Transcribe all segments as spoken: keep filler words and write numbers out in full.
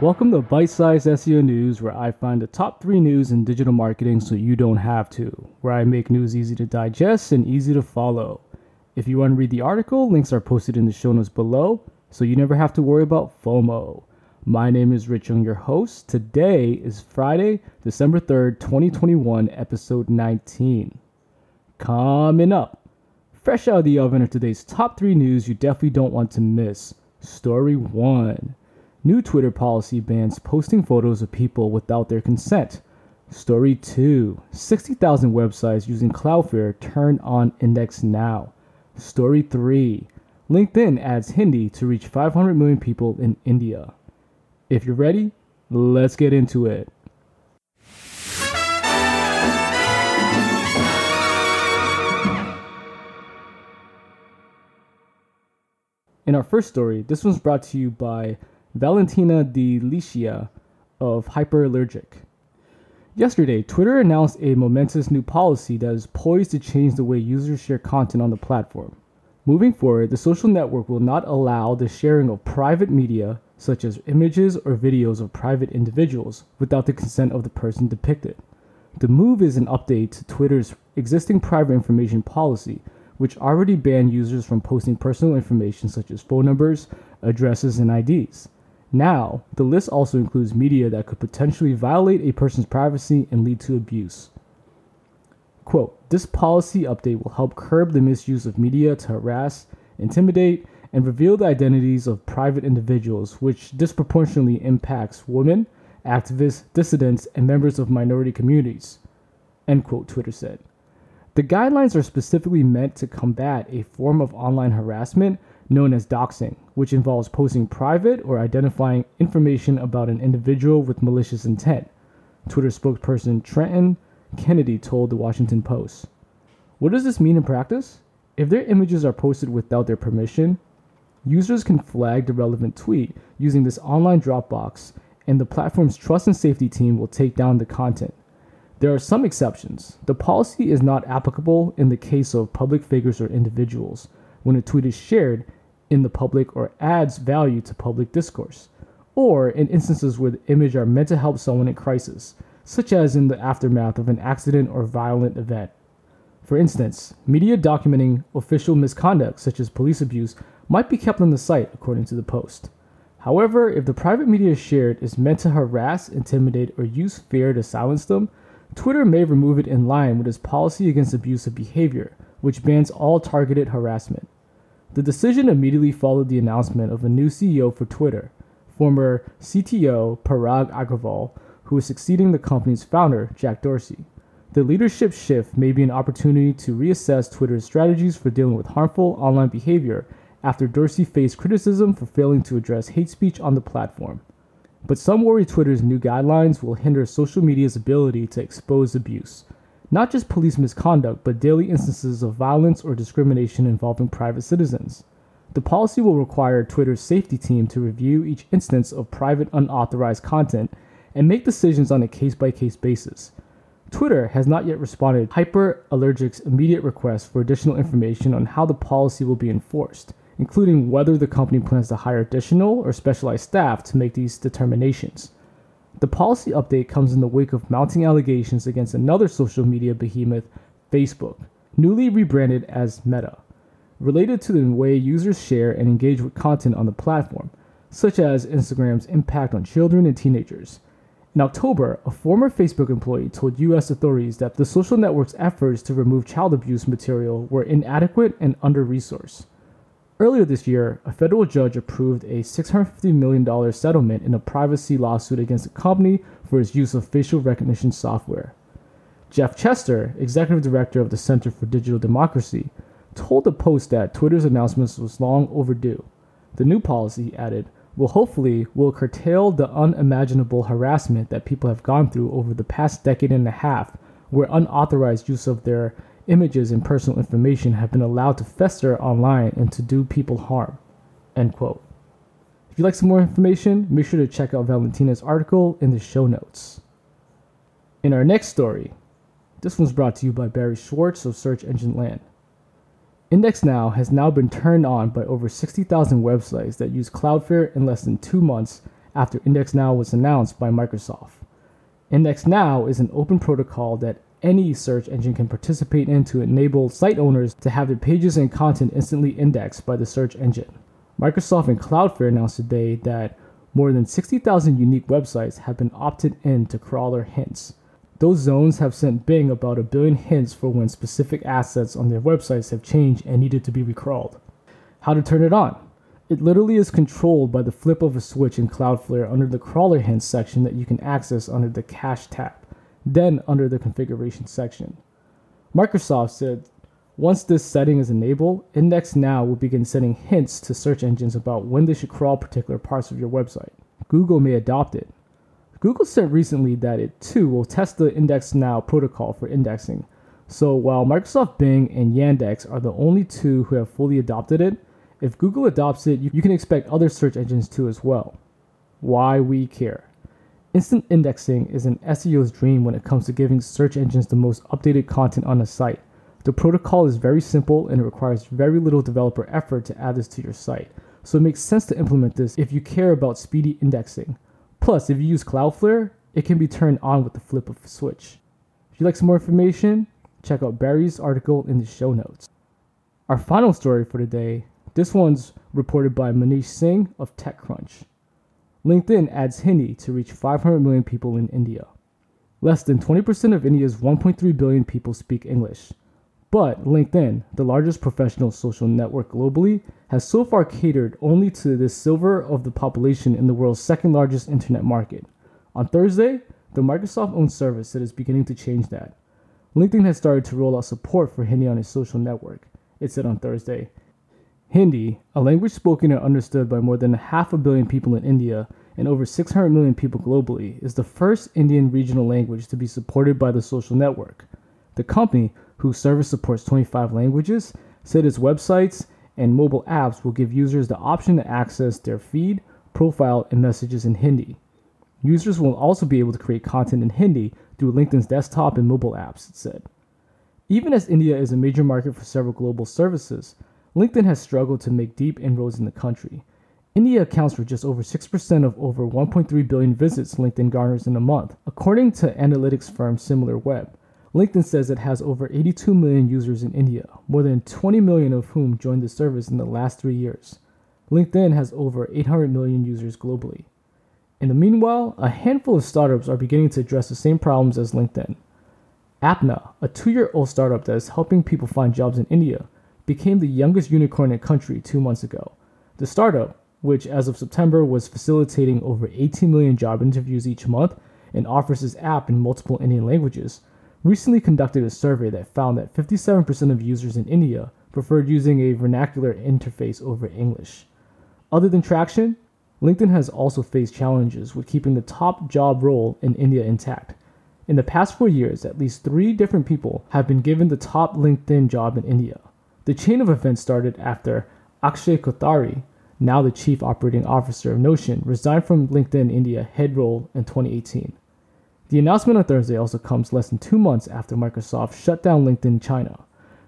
Welcome to Bite Size S E O News, where I find the top three news in digital marketing so you don't have to, where I make news easy to digest and easy to follow. If you want to read the article, links are posted in the show notes below, so you never have to worry about FOMO. My name is Rich Young, your host. Today is Friday, December third, twenty twenty-one, episode nineteen. Coming up, fresh out of the oven are today's top three news you definitely don't want to miss. Story one. New Twitter policy bans posting photos of people without their consent. Story two. sixty thousand websites using Cloudflare turn on IndexNow. Story three. LinkedIn adds Hindi to reach five hundred million people in India. If you're ready, let's get into it. In our first story, this one's brought to you by Valentina Di Liscia of Hyperallergic. Yesterday, Twitter announced a momentous new policy that is poised to change the way users share content on the platform. Moving forward, the social network will not allow the sharing of private media, such as images or videos of private individuals, without the consent of the person depicted. The move is an update to Twitter's existing private information policy, which already banned users from posting personal information such as phone numbers, addresses, and I Ds. Now, the list also includes media that could potentially violate a person's privacy and lead to abuse. Quote, "This policy update will help curb the misuse of media to harass, intimidate, and reveal the identities of private individuals, which disproportionately impacts women, activists, dissidents, and members of minority communities," end quote, Twitter said. The guidelines are specifically meant to combat a form of online harassment known as doxing, which involves posting private or identifying information about an individual with malicious intent, Twitter spokesperson Trenton Kennedy told The Washington Post. What does this mean in practice? If their images are posted without their permission, users can flag the relevant tweet using this online drop box, and the platform's trust and safety team will take down the content. There are some exceptions. The policy is not applicable in the case of public figures or individuals, when a tweet is shared in the public or adds value to public discourse, or in instances where the image are meant to help someone in crisis, such as in the aftermath of an accident or violent event. For instance, media documenting official misconduct, such as police abuse, might be kept on the site, according to the Post. However, if the private media shared is meant to harass, intimidate, or use fear to silence them, Twitter may remove it in line with its policy against abusive behavior, which bans all targeted harassment. The decision immediately followed the announcement of a new C E O for Twitter, former C T O Parag Agrawal, who is succeeding the company's founder, Jack Dorsey. The leadership shift may be an opportunity to reassess Twitter's strategies for dealing with harmful online behavior after Dorsey faced criticism for failing to address hate speech on the platform. But some worry Twitter's new guidelines will hinder social media's ability to expose abuse, not just police misconduct, but daily instances of violence or discrimination involving private citizens. The policy will require Twitter's safety team to review each instance of private unauthorized content and make decisions on a case-by-case basis. Twitter has not yet responded to Hyperallergic's immediate request for additional information on how the policy will be enforced, including whether the company plans to hire additional or specialized staff to make these determinations. The policy update comes in the wake of mounting allegations against another social media behemoth, Facebook, newly rebranded as Meta, related to the way users share and engage with content on the platform, such as Instagram's impact on children and teenagers. In October, a former Facebook employee told U S authorities that the social network's efforts to remove child abuse material were inadequate and under-resourced. Earlier this year, a federal judge approved a six hundred fifty million dollars settlement in a privacy lawsuit against a company for its use of facial recognition software. Jeff Chester, executive director of the Center for Digital Democracy, told the Post that Twitter's announcement was long overdue. The new policy, he added, will hopefully will curtail the unimaginable harassment that people have gone through over the past decade and a half, where unauthorized use of their images and personal information have been allowed to fester online and to do people harm," end quote. If you'd like some more information, make sure to check out Valentina's article in the show notes. In our next story, this one's brought to you by Barry Schwartz of Search Engine Land. IndexNow has now been turned on by over sixty thousand websites that use Cloudflare in less than two months after IndexNow was announced by Microsoft. IndexNow is an open protocol that any search engine can participate in to enable site owners to have their pages and content instantly indexed by the search engine. Microsoft and Cloudflare announced today that more than sixty thousand unique websites have been opted in to crawler hints. Those zones have sent Bing about a billion hints for when specific assets on their websites have changed and needed to be recrawled. How to turn it on? It literally is controlled by the flip of a switch in Cloudflare under the crawler hints section that you can access under the cache tab, then under the configuration section. Microsoft said, once this setting is enabled, IndexNow will begin sending hints to search engines about when they should crawl particular parts of your website. Google may adopt it. Google said recently that it too will test the IndexNow protocol for indexing. So while Microsoft Bing and Yandex are the only two who have fully adopted it, if Google adopts it, you can expect other search engines to as well. Why we care. Instant indexing is an S E O's dream when it comes to giving search engines the most updated content on a site. The protocol is very simple and it requires very little developer effort to add this to your site, so it makes sense to implement this if you care about speedy indexing. Plus, if you use Cloudflare, it can be turned on with the flip of a switch. If you'd like some more information, check out Barry's article in the show notes. Our final story for today, this one's reported by Manish Singh of TechCrunch. LinkedIn adds Hindi to reach five hundred million people in India. Less than twenty percent of India's one point three billion people speak English. But LinkedIn, the largest professional social network globally, has so far catered only to the silver of the population in the world's second largest internet market. On Thursday, the Microsoft-owned service said it's beginning to change that. LinkedIn has started to roll out support for Hindi on its social network, it said on Thursday. Hindi, a language spoken and understood by more than half a billion people in India and over six hundred million people globally, is the first Indian regional language to be supported by the social network. The company, whose service supports twenty-five languages, said its websites and mobile apps will give users the option to access their feed, profile, and messages in Hindi. Users will also be able to create content in Hindi through LinkedIn's desktop and mobile apps, it said. Even as India is a major market for several global services, LinkedIn has struggled to make deep inroads in the country. India accounts for just over six percent of over one point three billion visits LinkedIn garners in a month, according to analytics firm SimilarWeb. LinkedIn says it has over eighty-two million users in India, more than twenty million of whom joined the service in the last three years. LinkedIn has over eight hundred million users globally. In the meanwhile, a handful of startups are beginning to address the same problems as LinkedIn. Apna, a two-year-old startup that is helping people find jobs in India, became the youngest unicorn in the country two months ago. The startup, which as of September was facilitating over eighteen million job interviews each month and offers its app in multiple Indian languages, recently conducted a survey that found that fifty-seven percent of users in India preferred using a vernacular interface over English. Other than traction, LinkedIn has also faced challenges with keeping the top job role in India intact. In the past four years, at least three different people have been given the top LinkedIn job in India. The chain of events started after Akshay Kothari, now the chief operating officer of Notion, resigned from LinkedIn India head role in twenty eighteen. The announcement on Thursday also comes less than two months after Microsoft shut down LinkedIn China,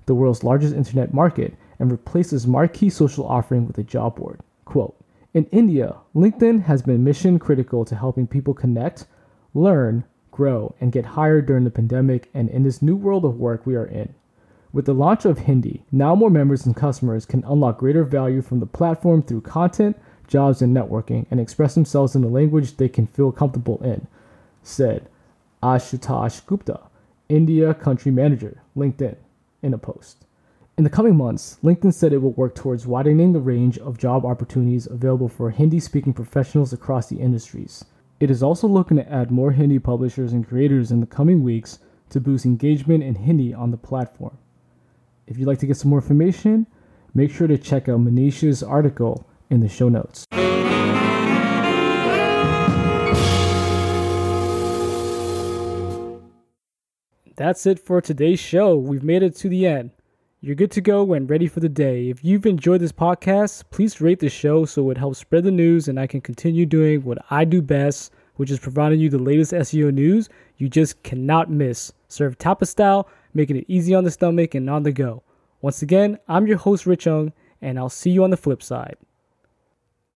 the world's largest internet market, and replaced its marquee social offering with a job board. Quote, in India, LinkedIn has been mission critical to helping people connect, learn, grow, and get hired during the pandemic and in this new world of work we are in. With the launch of Hindi, now more members and customers can unlock greater value from the platform through content, jobs, and networking, and express themselves in a language they can feel comfortable in, said Ashutosh Gupta, India Country Manager, LinkedIn, in a post. In the coming months, LinkedIn said it will work towards widening the range of job opportunities available for Hindi-speaking professionals across the industries. It is also looking to add more Hindi publishers and creators in the coming weeks to boost engagement in Hindi on the platform. If you'd like to get some more information, make sure to check out Manish's article in the show notes. That's it for today's show. We've made it to the end. You're good to go and ready for the day. If you've enjoyed this podcast, please rate the show so it helps spread the news and I can continue doing what I do best, which is providing you the latest S E O news you just cannot miss. Served tapa style, making it easy on the stomach and on the go. Once again, I'm your host, Rich Young, and I'll see you on the flip side.